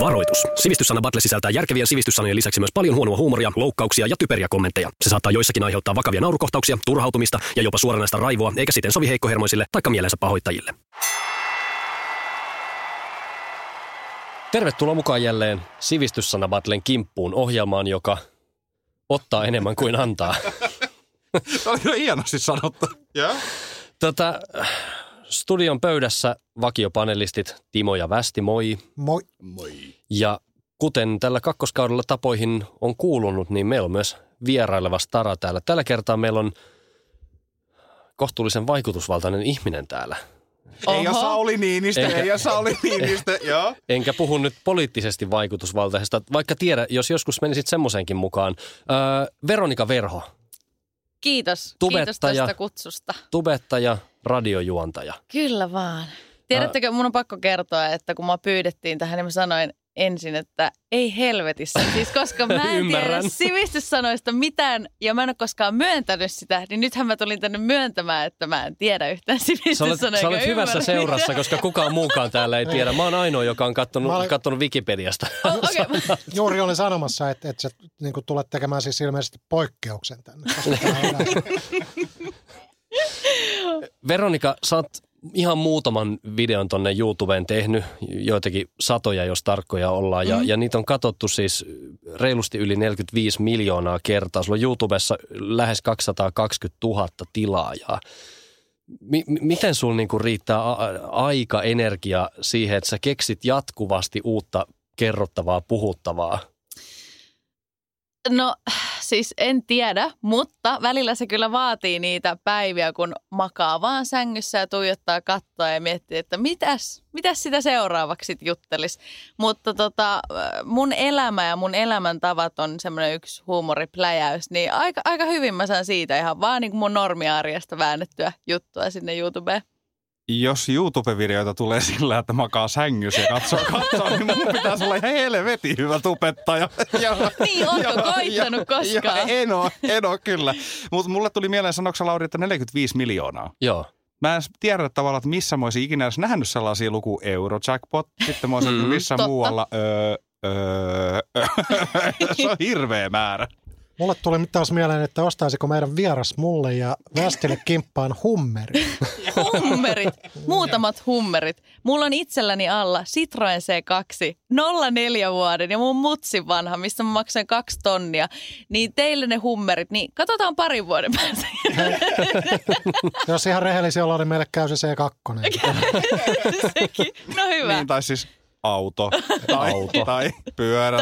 Varoitus. Sivistyssana Battle sisältää järkevien sivistyssanojen lisäksi myös paljon huonoa huumoria, loukkauksia ja typeriä kommentteja. Se saattaa joissakin aiheuttaa vakavia naurukohtauksia, turhautumista ja jopa suoranaista raivoa, eikä siten sovi heikkohermoisille taikka mielensä pahoittajille. Tervetuloa mukaan jälleen Sivistyssana Battlen kimppuun ohjelmaan, joka ottaa enemmän kuin antaa. Tämä oli hienosti sanottu. Yeah. Studion pöydässä vakiopanelistit Timo ja Västi, moi. Moi. Moi. Ja kuten tällä kakkoskaudella tapoihin on kuulunut, niin meillä on myös vieraileva stara täällä. Tällä kertaa meillä on kohtuullisen vaikutusvaltainen ihminen täällä. Ei Sauli Niinistö, joo. Enkä puhu nyt poliittisesti vaikutusvaltaisesta, vaikka tiedä, jos joskus menisit semmoisenkin mukaan. Veronika Verho. Kiitos. Kiitos tästä kutsusta. Tubettaja, radiojuontaja. Kyllä vaan. Tiedättekö, mun on pakko kertoa, että kun mä pyydettiin tähän, niin mä sanoin ensin, että ei helvetissä. Siis koska mä en tiedä sivistyssanoista mitään ja mä en ole koskaan myöntänyt sitä, niin nythän mä tulin tänne myöntämään, että mä en tiedä yhtään sivistyssanoja. Sä olet hyvässä seurassa, koska kukaan muukaan täällä ei tiedä. Mä oon ainoa, joka on kattonut Wikipediasta. Okay. Juuri olin sanomassa, että sä niin kun tulet tekemään siis ilmeisesti poikkeuksen tänne. Veronika, sä oot ihan muutaman videon tonne YouTubeen tehnyt, joitakin satoja, jos tarkkoja ollaan, ja niitä on katsottu siis reilusti yli 45 miljoonaa kertaa. Sulla on YouTubessa lähes 220 000 tilaajaa. Miten sulla niinku riittää aika, energia siihen, että sä keksit jatkuvasti uutta kerrottavaa, puhuttavaa? No siis en tiedä, mutta välillä se kyllä vaatii niitä päiviä, kun makaa vaan sängyssä ja tuijottaa kattoa ja miettii, että mitäs sitä seuraavaksi juttelisi. Mutta mun elämä ja mun elämäntavat on semmoinen yksi huumoripläjäys, niin aika hyvin mä saan siitä ihan vaan niin kuin mun normiarjesta väännettyä juttua sinne YouTubeen. Jos YouTube-videoita tulee sillä, että makaa sängyssä ja katsoo, niin mun pitäisi olla helvetin hyvä tubettaja. Niin, ootko koittanut koskaan? En oo kyllä. Mutta mulle tuli mieleen, sanoksä Lauri, että 45 miljoonaa. Joo. Mä en tiedä tavallaan, että missä mä olisin ikinä edes nähnyt sellaisia luku Eurojackpot. Sitten mä olisin missä muualla. Se on hirveä määrä. Mulle tuli taas mieleen, että ostaisiko meidän vieras mulle ja Västille kimppaan hummerit. Hummerit. Muutamat hummerit. Mulla on itselläni alla Citroen C2, 04 vuoden ja mun mutsin vanha, missä mä maksan 2 tonnia. Niin teille ne hummerit, niin katsotaan parin vuoden päästä. Jos ihan rehellisiä ollaan, niin meille käy se C2. Sekin. No hyvä. Niin, tai siis auto. Tai pyörä.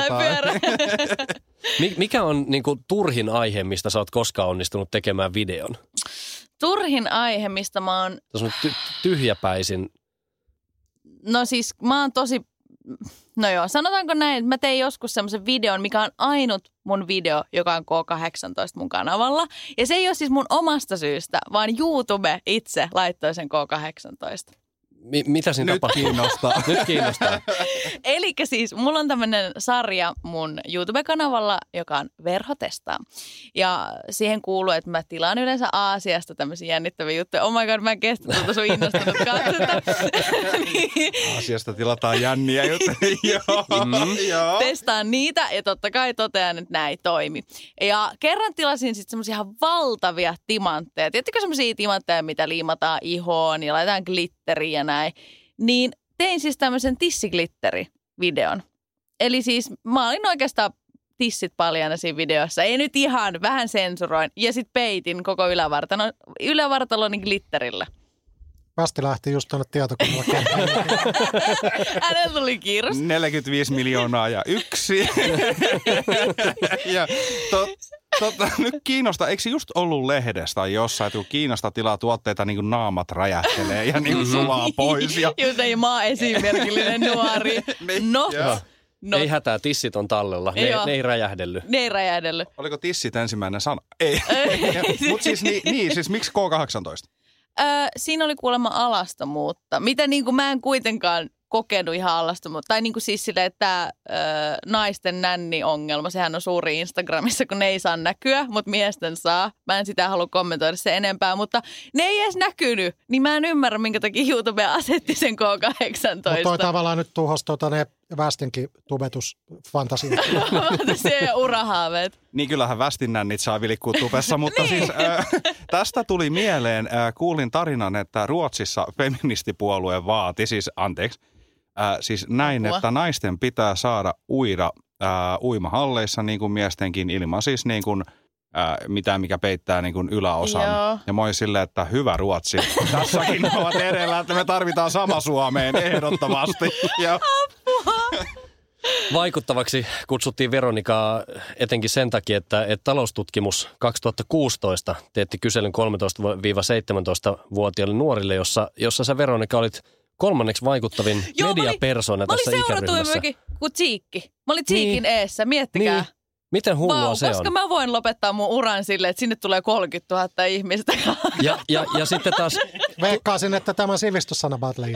Mikä on niin kuin turhin aihe, mistä sä oot koskaan onnistunut tekemään videon? Turhin aihe, mistä mä oon... tyhjäpäisin. No siis mä oon tosi... No joo, sanotaanko näin, että mä tein joskus semmoisen videon, mikä on ainut mun video, joka on K18 mun kanavalla. Ja se ei ole siis mun omasta syystä, vaan YouTube itse laittoi sen K18. Mitä siinä tapahtuu? Nyt kiinnostaa. Elikkä siis, mulla on tämmönen sarja mun YouTube-kanavalla, joka on Verhotestaa. Ja siihen kuuluu, että mä tilaan yleensä Aasiasta tämmöisiä jännittäviä juttuja. Oh my god, mä en kestä tuolta sun innostunut katsota. Aasiasta tilataan jänniä juttuja. Joo. Testaan niitä ja totta kai totean, että näin toimi. Ja kerran tilasin sitten semmoisia ihan valtavia timantteja. Tiedättekö semmoisia timantteja, mitä liimataan ihoon ja laitetaan glitteriä ja näin, niin tein siis tämmöisen tissiglitteri-videon. Eli siis mä olin oikeastaan tissit paljana siinä videossa. Ei nyt ihan, vähän sensuroin. Ja sit peitin koko ylävartaloni glitterillä. Västi lähti just tuonne tietokoneelle. Hänellä tuli kiiros. 45 miljoonaa ja yksi. Ja nyt Kiinasta, eikö se just ollut lehdessä tai jossain, että kun Kiinasta tilaa tuotteita, niin kuin naamat räjähtelee ja niin kuin sulaa pois. Ja... Just ei maa esimerkillinen nuori. No. Ei hätää, tissit on tallella. Ne ei räjähdellyt. Oliko tissit ensimmäinen sana? Ei. Mutta siis, siis miksi K18? Siinä oli kuulemma alastomuutta, mitä niin kuin mä en kuitenkaan kokenut ihan alastomuutta. Tai niin kuin siis silleen, että naisten nänni-ongelma, sehän on suuri Instagramissa, kun ne ei saa näkyä, mutta miesten saa. Mä en sitä halua kommentoida se enempää, mutta ne ei edes näkynyt, niin mä en ymmärrä, minkä takia YouTube asetti sen K18. Mutta toi tavallaan nyt tuhosi ne Västinkin tubetusfantasia. Se urahaaveet. Niin kyllähän västinnännit saa vilikkuu tubessa, mutta niin. Siis tästä tuli mieleen, kuulin tarinan, että Ruotsissa feministipuolue vaati, siis näin, että naisten pitää saada uida uimahalleissa niin kuin miestenkin ilman siis niin kuin mitään, mikä peittää niin kuin yläosan. Joo. Ja mä olin silleen, että hyvä Ruotsi. Tässäkin ovat edellä, että me tarvitaan sama Suomeen ehdottomasti. Apua! Vaikuttavaksi kutsuttiin Veronikaa etenkin sen takia, että taloustutkimus 2016 teetti kyselyn 13-17-vuotiaille nuorille, jossa sä Veronika olit kolmanneksi vaikuttavin mediapersona tässä ikäryhmässä. Mä olin seuratuin kuin Tsiikki. Mä olin Tsiikin eessä, miettikää. Niin. Miten hullua se on? Koska mä voin lopettaa mun uran silleen, että sinne tulee 30 000 ihmistä. Ja sitten taas... Veikkaasin, että tämä on sivistyssana battleen.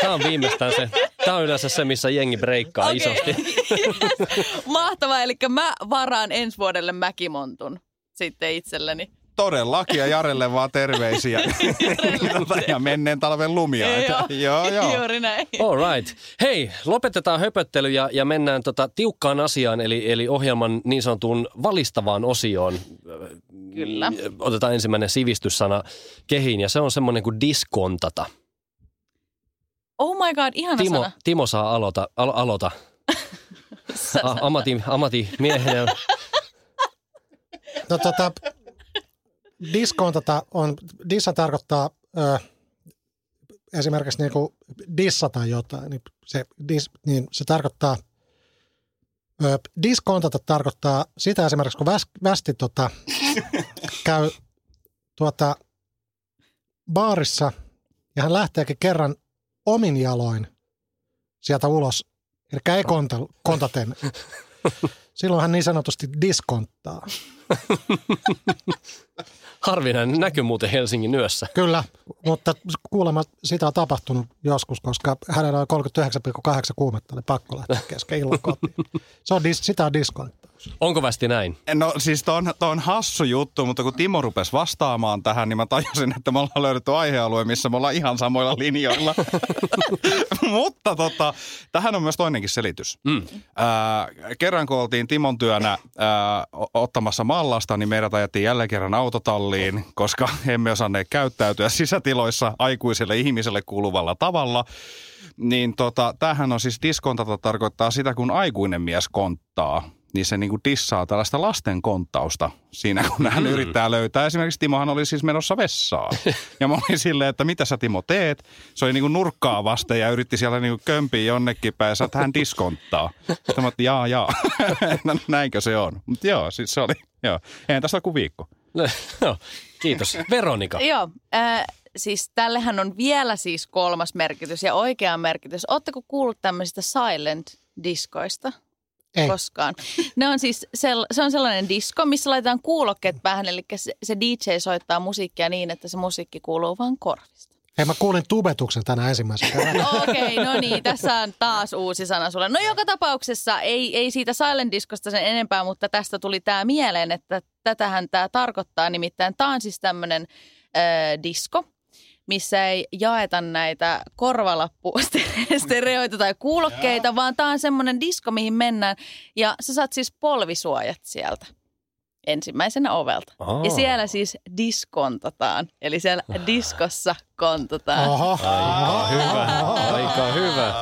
Tämä on viimeistään se. Tämä on yleensä se, missä jengi breikkaa isosti. Yes. Mahtavaa, eli mä varaan ensi vuodelle Mäkimontun sitten itselleni. Todellakin, ja Jarelle vaan terveisiä. Ja menneen talven lumia. Joo. Juuri näin. All right. Hei, lopetetaan höpöttely ja mennään tiukkaan asiaan, eli ohjelman niin sanotun valistavaan osioon. Kyllä. Otetaan ensimmäinen sivistyssana kehiin, ja se on semmoinen kuin diskontata. Oh my god, ihana sana. Timo saa aloita. Ammatimiehenä. Diskontata on, dissa tarkoittaa esimerkiksi niin kuin dissata jotain, niin se tarkoittaa, diskontata tarkoittaa sitä esimerkiksi, kun västi käy baarissa ja hän lähteekin kerran omin jaloin sieltä ulos, eli ei kontaten. Silloin hän niin sanotusti diskonttaa. Harvinainen näky muuten Helsingin yössä. Kyllä, mutta kuulemma sitä on tapahtunut joskus, koska hänellä oli 39,8 kuumetta, oli pakko lähteä kesken illan kotiin. Sitä on diskonttaus. Onko västi näin? No siis tuo on hassu juttu, mutta kun Timo rupesi vastaamaan tähän, niin mä tajusin, että me ollaan löydetty aihealue, missä me ollaan ihan samoilla linjoilla. Mutta tähän on myös toinenkin selitys. Kerran kun oltiin Timon työnä ottamassa mallasta, niin meidät ajettiin jälleen kerran autotalliin, koska emme osanneet käyttäytyä sisätiloissa aikuiselle ihmiselle kuuluvalla tavalla. Niin tämähän on siis diskontata tarkoittaa sitä, kun aikuinen mies konttaa. Niin se niinku dissaa tällaista lasten konttausta siinä, kun hän yrittää löytää. Esimerkiksi Timohan oli siis menossa vessaan. Ja mä olin silleen, että mitä sä Timo teet? Se oli niinku nurkkaa vasten ja yritti siellä niinku kömpiä jonnekin päin. Sä, että hän diskonttaa. Sitten mä otin, jaa. Näinkö se on? Mutta joo, siis se oli. Joo. Eihän tästä ole kuin viikko. No, kiitos. Veronika. Joo, siis tällähän on vielä siis kolmas merkitys ja oikea merkitys. Ootteko kuullut tämmöisistä silent diskoista? Ei. Koskaan. Se on sellainen disko, missä laitetaan kuulokkeet päähän, eli se DJ soittaa musiikkia niin, että se musiikki kuuluu vaan korvista. Hei, mä kuulin tubetuksen tänään ensimmäisen kerran. Okei, no niin, tässä on taas uusi sana sulle. No joka tapauksessa, ei siitä silent diskosta sen enempää, mutta tästä tuli tää mieleen, että tätähän tää tarkoittaa. Nimittäin tää on siis tämmönen disko, missä ei jaeta näitä korvalappustereoita tai kuulokkeita, vaan tämä on semmoinen disko, mihin mennään. Ja sä saat siis polvisuojat sieltä ensimmäisenä ovelta. Oh. Ja siellä siis diskontataan. Eli siellä diskossa kontataan. Oho. Aika hyvä.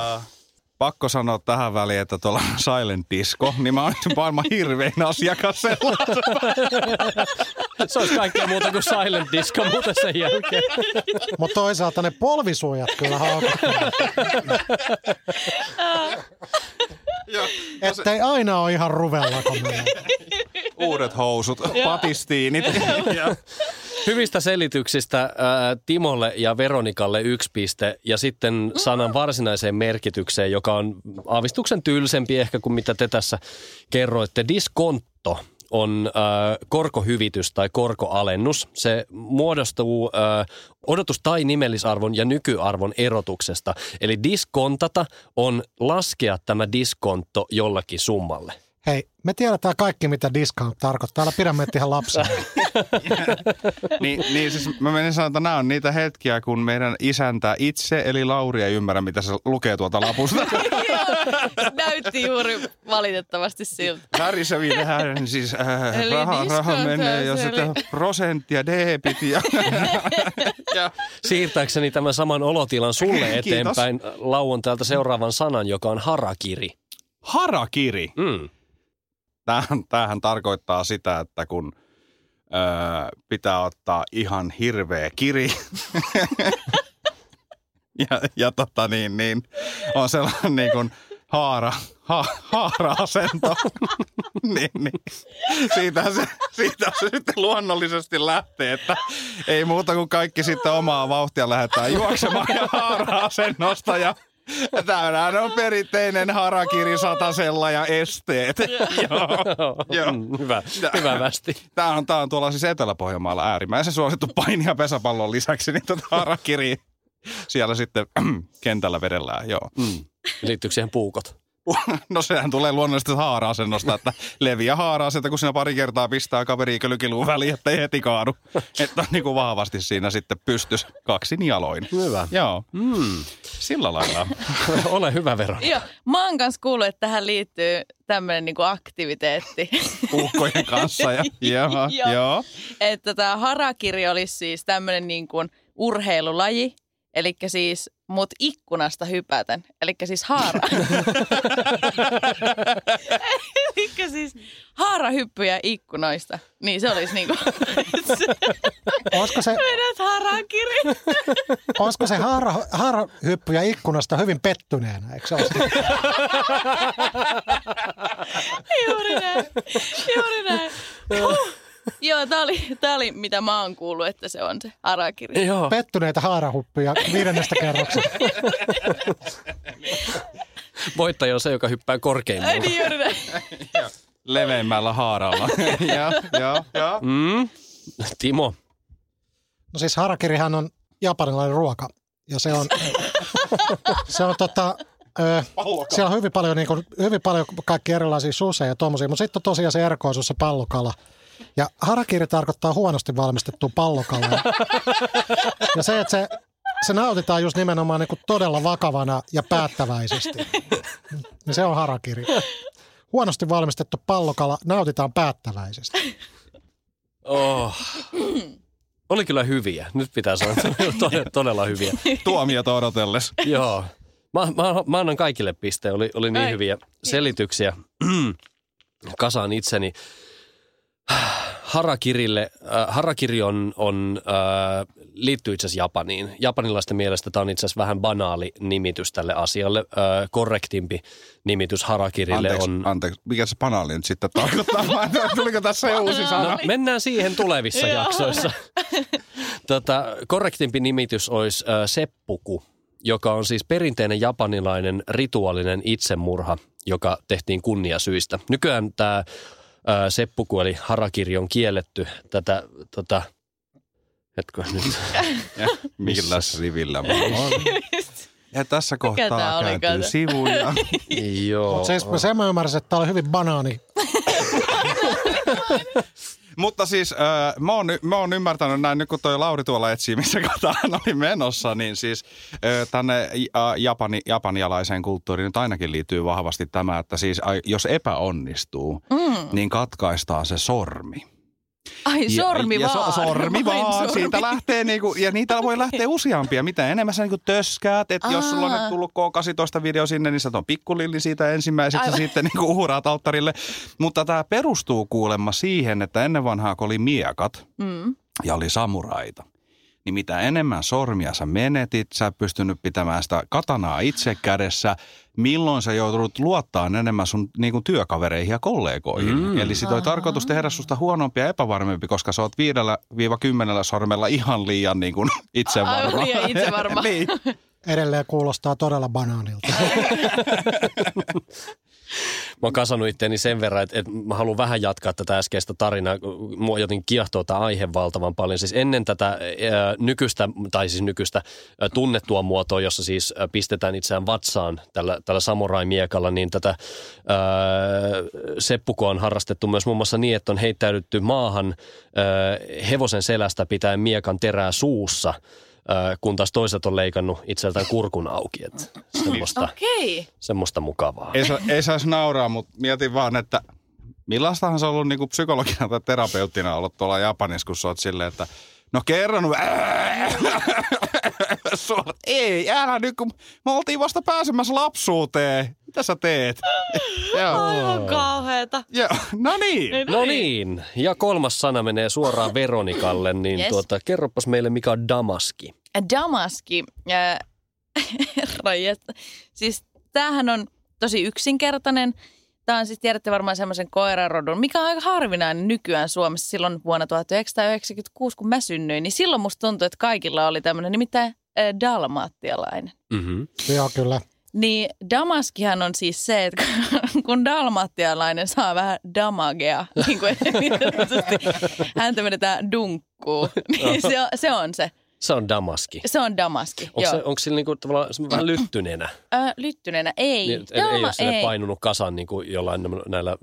Pakko sanoa tähän väliin, että tuolla silent disco, niin mä olisin maailman hirvein asiakas sellaisella. Se olisi kaikkea muuta kuin silent disco muuten sen jälkeen. Mutta toisaalta ne polvisuojat kyllä haukuttaa. Että ei aina ole ihan ruvella. Uudet housut, patistiinit. Hyvistä selityksistä Timolle ja Veronikalle 1 piste ja sitten sanan varsinaiseen merkitykseen, joka on aavistuksen tylsempi ehkä kuin mitä te tässä kerroitte. Diskontto on korkohyvitys tai korkoalennus. Se muodostuu odotus- tai nimellisarvon ja nykyarvon erotuksesta. Eli diskontata on laskea tämä diskontto jollakin summalle. Hei, me tiedetään kaikki, mitä discount tarkoittaa. Älä pidä meitä ihan lapsena. Niin siis mä menin sanoa, että nämä on niitä hetkiä, kun meidän isäntä itse, eli Lauri, ei ymmärrä, mitä se lukee tuolta lapusta. Näytti juuri valitettavasti siltä. Värisävilähän siis raha menee ja sitä prosenttia debit ja. Siirtääkseni tämän saman olotilan sulle eteenpäin lauantailta seuraavan sanan, joka on harakiri. Harakiri? Mm. Tämähän tarkoittaa sitä, että kun pitää ottaa ihan hirveä kiri. Ja niin on sellainen niin kuin haara-asento. niin. Siitä se sitten luonnollisesti lähtee, että ei muuta kuin kaikki sitten omaa vauhtia lähdetään juoksemaan ja haara-asennosta. Ja tämähän on perinteinen harakiri satasella ja esteet. Joo. Hyvä västi. Tämä on tuolla siis Etelä-Pohjanmaalla äärimmäisen suosittu paini- ja pesäpallon lisäksi niin tätä harakiriä. Siellä sitten kentällä vedellään, joo. Mm. Liittyykö siihen puukot? No sehän tulee luonnollisesti haara-asennosta, että leviä haaraa sieltä, kun siinä pari kertaa pistää kaveri kylkiluun väliin, ettei heti kaadu. Että niin kuin vahvasti siinä sitten pystyisi kaksin jaloin. Hyvä. Joo. Mm. Sillä lailla. Ole hyvä, Veronika. Joo. Mä oon kanssa kuullut, että tähän liittyy tämmöinen niin kuin aktiviteetti. Uhkojen kanssa ja joo. Että tämä harakiri olisi siis tämmöinen niin kuin urheilulaji. Elikkä siis mut ikkunasta hypätän. Elikkä siis haara. Elikkä siis haarahyppyjä ikkunoista. Niin se olisi niinku. Olisiko se? Vedät harakiri. Olisiko se haarahyppyjä ikkunasta hyvin pettyneenä, eikö se olisi? Juuri näin. Joo, tää oli mitä mä oon kuullut, että se on se harakiri. Joo. Pettyneitä haarahuppuja 5. kerroksesta. Voittaja on se, joka hyppää korkeimmalta. Ei niin juuri näin. Leveimmällä haaralla. Joo. Mm. Timo. No siis harakirihän on japanilainen ruoka. Ja se on, siellä on hyvin paljon kaikki erilaisia suseja ja tommosia. Mutta sitten on tosiaan se erikoisuus, se pallokala. Ja harakiri tarkoittaa huonosti valmistettua pallokalaa. Ja se, että se nautitaan just nimenomaan niin kuin todella vakavana ja päättäväisesti. Ja se on harakiri. Huonosti valmistettu pallokala nautitaan päättäväisesti. Oh. Oli kyllä hyviä. Nyt pitää sanoa, todella hyviä. Tuomiota odotellessa. Joo. Mä annan kaikille pisteen. Oli niin hyviä selityksiä. Kasaan itseni. Harakiri on liittyy itse asiassa Japaniin. Japanilaisten mielestä tämä on itse asiassa vähän banaali nimitys tälle asialle. Korrektimpi nimitys harakirille on... Anteeksi, mikä se banaali nyt sitten tarkoittaa? Tuliko tässä uusi sana? No, mennään siihen tulevissa jaksoissa. Korrektimpi nimitys olisi seppuku, joka on siis perinteinen japanilainen rituaalinen itsemurha, joka tehtiin kunniasyistä. Nykyään tämä... seppuku eli harakiri on kielletty tätä hetkö nyt. Milläs rivillä mä oon? Ja tässä kohtaa kääntyy sivuja. Joo. Mutta sen mä ymmärsin, että tää oli hyvin banaani. Mutta siis mä oon ymmärtänyt näin, nyt kun toi Lauri tuolla etsii, missä kataan oli menossa, niin siis tänne japanialaiseen kulttuuriin nyt ainakin liittyy vahvasti tämä, että siis jos epäonnistuu, niin katkaistaan se sormi. Ai sormi vaan. Siitä lähtee niinku, ja niitä voi lähteä useampia. Mitä enemmän sä niinku töskäät, että jos sulla on nyt tullut K18 video sinne, niin sä ton pikkulilli siitä ensimmäiseksi ja sitten niinku uhraat alttarille. Mutta tää perustuu kuulemma siihen, että ennen vanhaa kun oli miekat ja oli samuraita, niin mitä enemmän sormia sä menetit, sä pystynyt pitämään sitä katanaa itse kädessä, milloin sä joudut luottaan enemmän sun niinku työkavereihin ja kollegoihin. Eli sit oli tarkoitus tehdä susta huonompi ja epävarmempi, koska sä oot 5-10 sormella ihan liian niinku itsevarma. Liian itsevarma. Niin. Edelleen kuulostaa todella banaanilta. Mä oon kasannut itteeni sen verran, että mä haluan vähän jatkaa tätä äskeistä tarinaa. Mua jotenkin kiehtoo tämä aihe valtavan paljon. Siis ennen tätä nykyistä tunnettua muotoa, jossa siis pistetään itseään vatsaan tällä samurai-miekalla, niin tätä seppukoa on harrastettu myös muun muassa niin, että on heittäydytty maahan hevosen selästä pitäen miekan terää suussa. kun taas toiset on leikannut itseltään kurkun auki. Että semmoista mukavaa. Ei saisi nauraa, mutta mietin vaan, että millaistahan se on ollut niinku psykologina tai terapeuttina ollut tuolla Japanissa, kun sä oot silleen, että no kerran, ei, älä nyt, kun me oltiin vasta pääsemässä lapsuuteen. Mitä sä teet? Aivan kauheeta. No niin. Ja kolmas sana menee suoraan Veronikalle, niin yes. Kerropas meille, mikä on damaski. Damaski. Siis tämähän on tosi yksinkertainen. Tämä on siis tiedätte varmaan semmoisen koirarodun, mikä on aika harvinainen nykyään Suomessa silloin vuonna 1996, kun mä synnyin. Niin silloin musta tuntui, että kaikilla oli tämmöinen nimittäin dalmaattialainen. Mm-hmm. Joo, kyllä. Niin damaskihan on siis se, että kun dalmaattialainen saa vähän damagea, niin kuin häntä menetään dunkkuun, niin se on se. Se on damaski. Onko sillä niinku tavallaan vähän lyttynenä? Lyttynenä, ei. Niin, ei ole sille painunut kasan niinku jollain näillä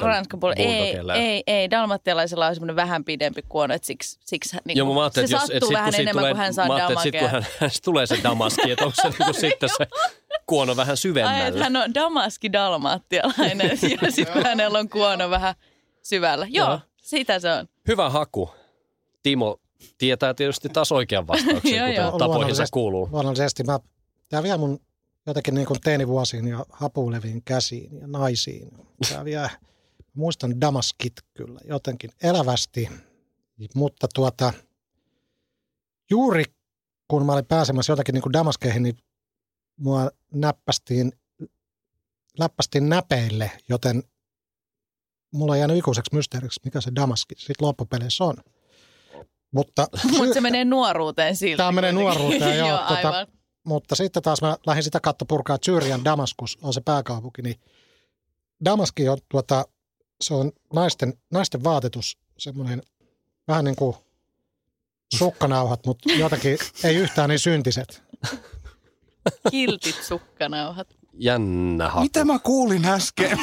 ranskan bulldogilla. Ei. Dalmattialaisella on semmoinen vähän pidempi kuono, että siksi niinku, joo, se sattuu jos, vähän enemmän, tulee, kun hän saa damagea. Mä ajattelin, että sitten kun hän tulee se damaski, että onko se niinku sitten se kuono vähän syvemmällä? Ai, että hän on damaski dalmattialainen ja sitten hänellä on kuono vähän syvällä. Joo, sitä se on. Hyvä haku, Timo. Tietää tietysti taas oikean vastauksen, kuten tapoihinsa kuuluu. Luonnollisesti. Tämä vie mun jotenkin niin kuin teinivuosiin ja hapuileviin käsiin ja naisiin. Tämä vie, muistan damaskit kyllä jotenkin elävästi, mutta juuri kun mä olin pääsemässä jotakin niin kuin damaskeihin, niin mua läppästiin näpeille, joten mulla on jäänyt ikuiseksi mysteeriksi, mikä se damaski sitten loppupeleissä on. Mutta se menee nuoruuteen silti. Tämä menee nuoruuteen, joo. Aivan. Mutta sitten taas mä lähdin sitä kautta purkaa, että Syyrian Damaskus on se pääkaupunki. Niin Damaski on, se on naisten vaatetus, semmoinen vähän niin kuin sukkanauhat, mutta jotakin ei yhtään niin syntiset. Kiltit sukkanauhat. Jännä haku. Mitä mä kuulin äsken?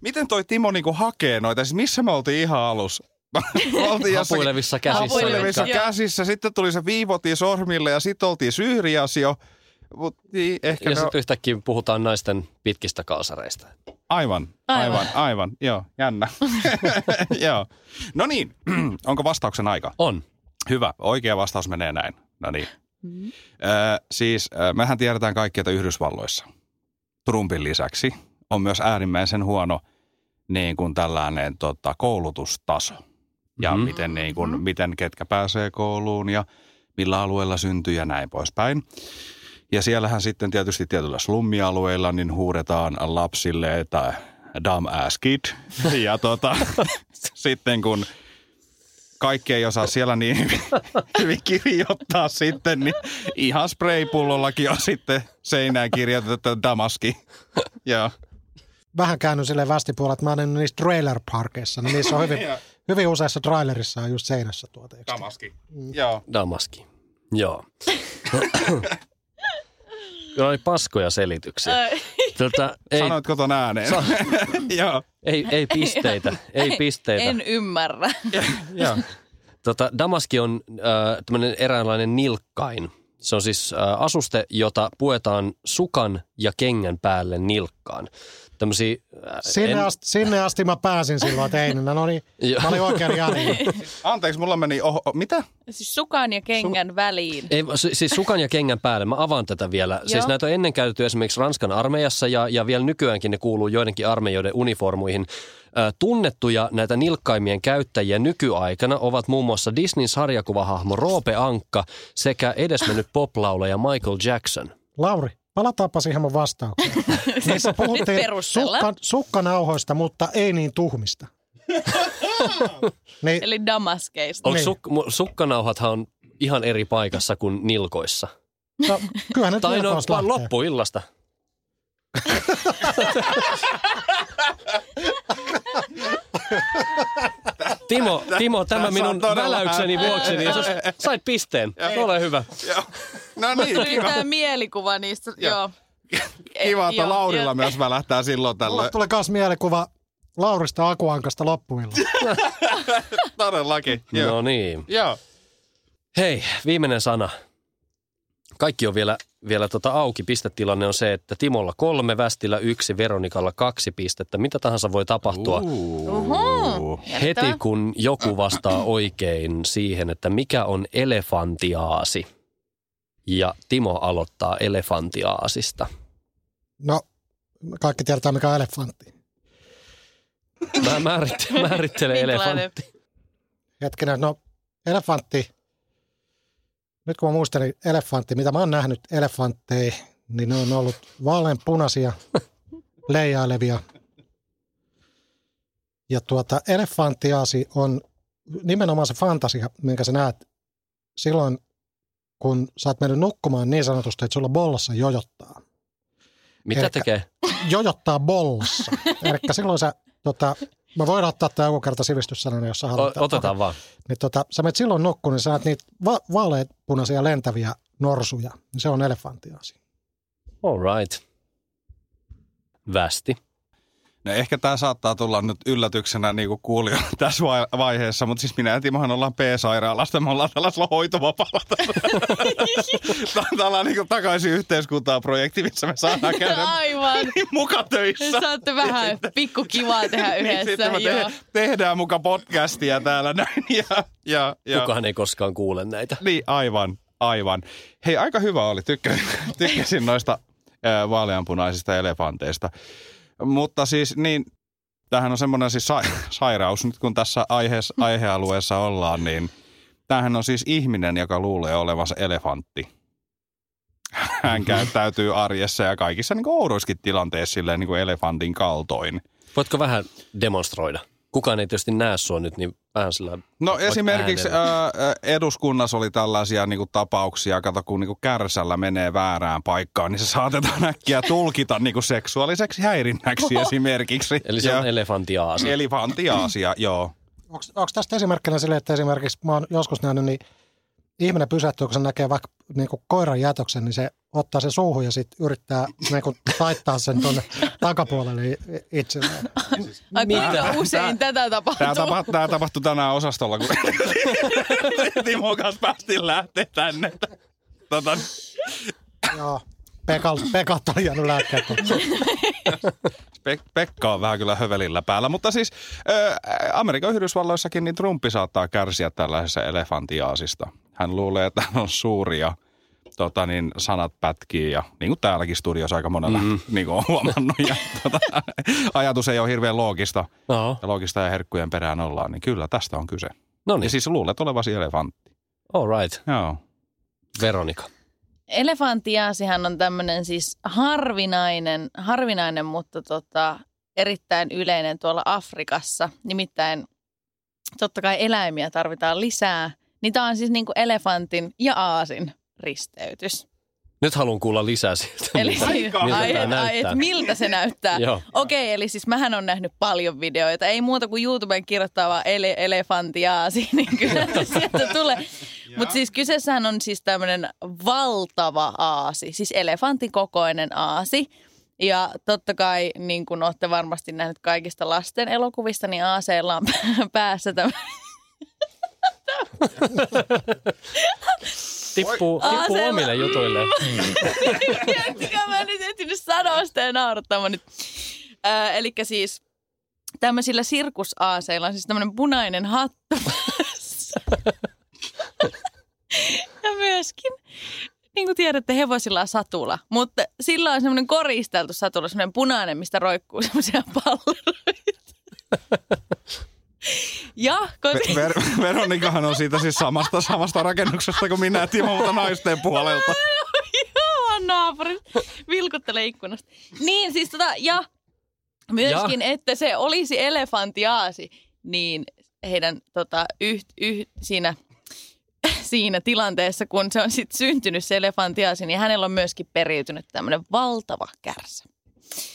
Miten toi Timo niinku hakee noita? Siis missä me oltiin ihan alussa? Hapuilevissa käsissä. Sitten tuli se viivotiin sormille ja sitten oltiin syyriasio. Niin ja sitten yhtäkkiä puhutaan naisten pitkistä kalsareista. Aivan. Joo, jännä. Joo. No niin, onko vastauksen aika? On. Hyvä, oikea vastaus menee näin. No niin. Siis mehän tiedetään kaikki, että Yhdysvalloissa Trumpin lisäksi on myös äärimmäisen huono niin kuin tällainen koulutustaso. Ja miten ketkä pääsee kouluun ja millä alueella syntyy ja näin poispäin. Ja siellähän sitten tietysti tietyllä slummialueilla niin huudetaan lapsille, että dumb ass kid. Ja sitten kun kaikki ei osaa siellä niin hyvin kirjoittaa sitten, niin ihan spraypullollakin on sitten seinään kirjoitettu damaski. Joo. Vähän käännyn silleen vastipuolella, että mä olen niissä trailer-parkeissa, niin niissä on hyvin useissa trailerissa on just seinässä damaski. Joo. Damaski. Joo. Kyllä oli paskoja selityksiä. Sanoitko ton ääneen? Joo. Ei pisteitä. Ei pisteitä. En ymmärrä. Joo. Damaski on tämmöinen eräänlainen nilkkain. Se on siis asuste, jota puetaan sukan ja kengän päälle nilkkaan. Tämmöisiä, sinne asti mä pääsin silloin teinenä, no niin, mä olin oikein jäljellä. Anteeksi, mulla meni mitä? Siis sukan ja kengän väliin. Ei, siis sukan ja kengän päälle, mä avaan tätä vielä. Joo. Siis näitä on ennen käytetty esimerkiksi Ranskan armeijassa ja vielä nykyäänkin ne kuuluu joidenkin armeijoiden uniformuihin. Tunnettuja näitä nilkkaimien käyttäjiä nykyaikana ovat muun muassa Disneyn sarjakuvahahmo Roope Ankka sekä edesmennyt poplaulaja Michael Jackson. Lauri. Palataanpa siihen mun vastaukseen. Niissä puhuttiin sukkanauhoista, mutta ei niin tuhmista. Niin. Eli damaskeista. Niin. Sukkanauhathan on ihan eri paikassa kuin nilkoissa. No, kyllähän nyt nilkoissa lähtee. Loppuillasta. Timo, tämä minun väläykseni vuoksi, niin sait pisteen. Ole hyvä. Joo. No niin, tuli kiva. Tämä mielikuva niistä, joo. Kiva, että Laurilla myös välähtää silloin tällöin. Mulle tulee myös mielikuva Laurista Akuankasta loppuilla. Todellakin. No niin. Joo. Hei, viimeinen sana. Kaikki on vielä auki. Pistetilanne on se, että Timolla 3, Västillä 1, Veronikalla 2 pistettä. Mitä tahansa voi tapahtua heti, kun joku vastaa oikein siihen, että mikä on elefantiaasi. Ja Timo aloittaa elefantiaasista. No, kaikki tiedetään, mikä on elefantti. Mä määrittelen elefantti. Hetkinen, no elefantti. Nyt kun mä muistelin elefantti, mitä mä oon nähnyt elefantteja, niin ne on ollut vaaleanpunaisia, leijailevia. Ja elefanttiaasi on nimenomaan se fantasia, minkä sä näet silloin, kun sä oot mennyt nukkumaan niin sanotusti, että sulla bollassa jojottaa. Mitä elikkä tekee? Jojottaa bollassa. Elikkä silloin sä, mä voidaan ottaa tämä joku kerta sivistyssanana, jos sä haluat. Otetaan vaan. Niin sä menet silloin nukkuun, niin sä näet niitä vaaleanpunaisia lentäviä norsuja. Niin se on elefantiaasi. All right. Västi. No ehkä tämä saattaa tulla nyt yllätyksenä niin kuin kuulijoille tässä vaiheessa, mutta siis minä ja Timohan ollaan P-sairaalasta. Me ollaan tällaisella hoitovapaalla. Tämä on niin kuin takaisin yhteiskuntaan -projekti, missä me saadaan käydä muka töissä. Saatte vähän pikkukivaa tehdä yhdessä. Niin, tehdään muka podcastia täällä näin. Ja. Kukaan ei koskaan kuule näitä. Niin, aivan. Hei, aika hyvä oli. Tykkäsin noista vaaleanpunaisista elefanteista. Mutta siis niin, tämähän on semmoinen siis sairaus, nyt kun tässä aihealueessa ollaan, niin tämähän on siis ihminen, joka luulee olevansa elefantti. Hän käyttäytyy arjessa ja kaikissa niin kuin oudoissakin tilanteissa silleen niin kuin elefantin kaltoin. Voitko vähän demonstroida? Kukaan ei tietysti näe sua nyt, niin vähän sillä. No esimerkiksi eduskunnassa oli tällaisia niinku tapauksia, kato kun niinku kärsällä menee väärään paikkaan, niin se saatetaan äkkiä tulkita niinku seksuaaliseksi häirinnäksi esimerkiksi. Eli se on elefantiaasia. Elefantiaasia, joo. Onko tästä esimerkkinä silleen, että esimerkiksi mä oon joskus nähnyt, niin ihminen pysähtyy, kun se näkee vaikka niinku koiran jätöksen, niin se ottaa sen suuhun ja sitten yrittää niinku taittaa sen tuonne takapuolelle itselleen. Aika usein tätä tapahtuu. Tämä tapahtui tänään osastolla, kun Timo kanssa päästiin lähteä tänne. Joo, Pekka on jäänyt lääkkeet. Pekka on vähän kyllä hövelillä päällä, mutta siis Amerikan Yhdysvalloissakin niin Trumpi saattaa kärsiä tällaisessa elefantiaasista. Hän luulee, että hän on suuri ja sanat pätkii ja niin kuin täälläkin studiossa aika monella niin kuin on huomannut. Ja, ajatus ei ole hirveän loogista. No. Ja loogista ja herkkujen perään ollaan, niin kyllä tästä on kyse. Noniin. Ja siis luulet olevasi elefantti. All right. Joo. Veronika. Elefantiaasihan on tämmöinen siis harvinainen, mutta erittäin yleinen tuolla Afrikassa. Nimittäin totta kai eläimiä tarvitaan lisää. Niin tämä on siis niin kuin elefantin ja aasin risteytys. Nyt haluan kuulla lisää siitä, miltä miltä se näyttää. Okei, eli siis mähän on nähnyt paljon videoita. Ei muuta kuin YouTubeen kirjoittaa vaan elefantiaasi, niin kyllä se sieltä tulee. Mutta siis kyseessähän on siis tämmöinen valtava aasi, siis elefantin kokoinen aasi. Ja totta kai, niin kuin olette varmasti nähneet kaikista lasten elokuvista, niin aaseilla on päässä tämmöinen. Tippuu omille jutuille. Miettikää, mä en nyt ehtinyt sanoa sitä ja naurattamaan nyt. Elikkä siis tämmöisillä sirkusaaseilla on siis tämmöinen punainen hattu. Ja myöskin, niin kuin tiedätte, hevosilla on satula. Mutta sillä on semmoinen koristeltu satula, semmoinen punainen, mistä roikkuu semmoisia palleroita. Ja, Veronikahan on siitä siis samasta rakennuksesta kuin minä ja Timo, mutta naisten puolelta. Joo, naapuri vilkuttelee ikkunasta. Niin siis ja myöskin, että se olisi elefantiaasi, niin heidän siinä tilanteessa, kun se on sitten syntynyt se elefantiaasi, niin hänellä on myöskin periytynyt tämmöinen valtava kärsä.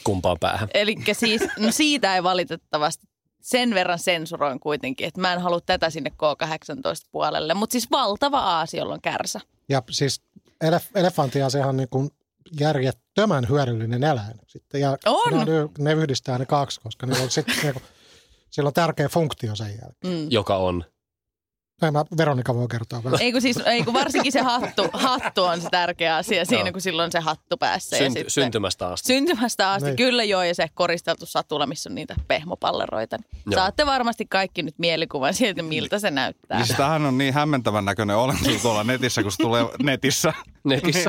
Kumpaan päähän? Elikkä siis, no siitä ei valitettavasti. Sen verran sensuroin kuitenkin, että mä en halua tätä sinne K18 puolelle, mutta siis valtava aasi, jolla on kärsä. Ja siis elefantiaasihan on niin kuin järjettömän hyödyllinen eläin. Sitten, ja on. Ne yhdistää ne kaksi, koska niillä on, sillä on tärkeä funktio sen jälkeen. Joka on? Tai mä Veronika voi kertoa vähän. Ei kun varsinkin se hattu on se tärkeä asia siinä, kun silloin se hattu päässä. Syntymästä asti. Syntymästä asti, niin. Kyllä joo, ja se koristeltu satula, missä on niitä pehmopalleroita. Joo. Saatte varmasti kaikki nyt mielikuvan siitä, miltä se näyttää. Niin sitähän on niin hämmentävän näköinen olemassa tuolla netissä, kun se tulee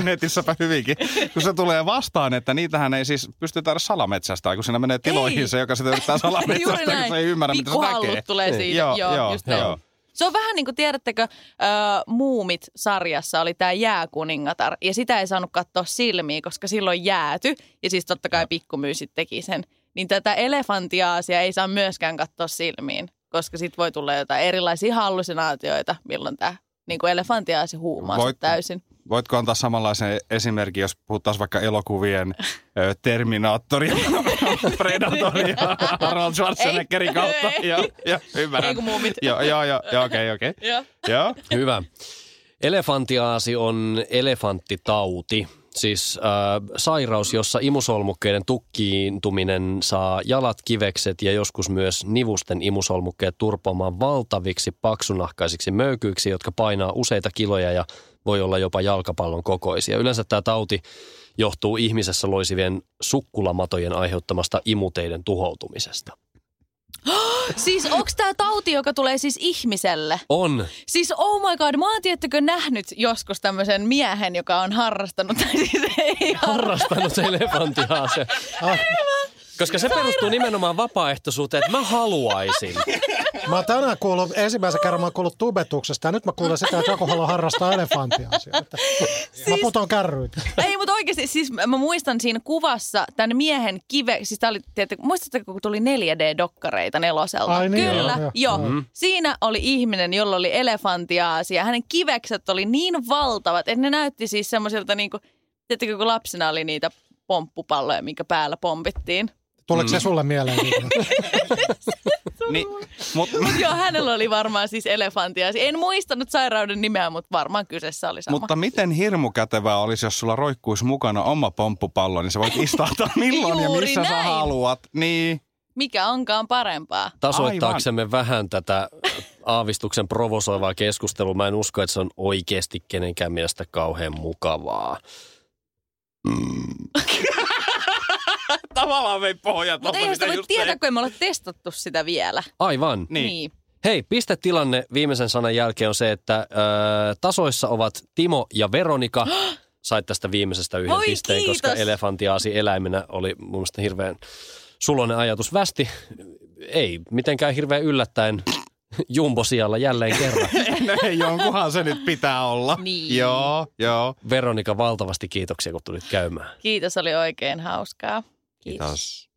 netissäpä hyvinkin. Kun se tulee vastaan, että niitähän ei siis pystytä salametsästään, kun siinä menee tiloihinsa, joka sitä yrittää salametsästää, kun se ei ymmärrä, mitä se näkee. Pikkuhallut tulee siitä, joo, just joo. Se on vähän niin kuin, tiedättekö, Muumit-sarjassa oli tämä Jääkuningatar, ja sitä ei saanut katsoa silmiä, koska silloin jääty, ja siis totta kai pikkumyysit teki sen. Niin tätä elefantiaasia ei saa myöskään katsoa silmiin, koska sitten voi tulla jotain erilaisia hallusinaatioita, milloin tämä niin kuin elefantiaasi huumaa täysin. Voitko antaa samanlaisen esimerkin, jos puhuttaisiin vaikka elokuvien Terminaattoria, Predatoria, Arnold Schwarzeneggerin kautta? Joo, ymmärrän. Ei kun muumit. Joo, okei. Hyvä. Elefantiaasi on elefanttitauti, siis sairaus, jossa imusolmukkeiden tukkiintuminen saa jalat, kivekset ja joskus myös nivusten imusolmukkeet turpoamaan valtaviksi paksunahkaisiksi möykyiksi, jotka painaa useita kiloja ja voi olla jopa jalkapallon kokoisia. Yleensä tämä tauti johtuu ihmisessä loisivien sukkulamatojen aiheuttamasta imuteiden tuhoutumisesta. Siis onks tää tauti, joka tulee siis ihmiselle? On. Siis oh my god, mä oon tiettäkö nähnyt joskus tämmöisen miehen, joka on harrastanut, tai siis ei harrastanut elefantiaaseen. Koska se perustuu nimenomaan vapaaehtoisuuteen, että mä haluaisin. Mä oon tänään kuullut, ensimmäisen kerran mä oon kuullut tubetuksesta, ja nyt mä kuulen sitä, että joku haluaa harrastaa elefantiaasioita. Siis, mä putoon kärryitä. Ei, mutta oikeasti, siis mä muistan siinä kuvassa tämän miehen siis tää oli, muistatteko, kun tuli 4D-dokkareita neloselta? Ai niin, kyllä, joo. Mm-hmm. Siinä oli ihminen, jolla oli elefantiaasia. Hänen kivekset oli niin valtavat, että ne näytti siis semmoisilta, niin kuin, tiedättekö, kun lapsena oli niitä pomppupalloja, minkä päällä pompittiin. Tuleeko se sulle mieleen? Mutta joo, hänellä oli varmaan siis elefantiaasi. En muistanut sairauden nimeä, mutta varmaan kyseessä oli sama. Mutta miten hirmukätevää olisi, jos sulla roikkuisi mukana oma pomppupallo, niin sä voit istahtaa milloin ja missä näin. Sä haluat. Niin. Mikä onkaan parempaa. Tasoittaaksemme vähän tätä aavistuksen provosoivaa keskustelua, mä en usko, että se on oikeasti kenenkään mielestä kauhean mukavaa. Tavallaan vei pohjaa. Mutta eihän sitä voi tietää, kun emme ole testattu sitä vielä. Aivan. Niin. Hei, pistetilanne viimeisen sanan jälkeen on se, että tasoissa ovat Timo ja Veronika. Sait tästä viimeisestä yhden pisteen, kiitos. Koska elefantiaasi eläimenä oli mun mielestä hirveän suloinen ajatus. Västi ei mitenkään hirveän yllättäen Jumbo siellä jälleen kerran. No, jonkunhan se nyt pitää olla. Niin. Joo. Veronika, valtavasti kiitoksia, kun tulit käymään. Kiitos, oli oikein hauskaa. Kiitos.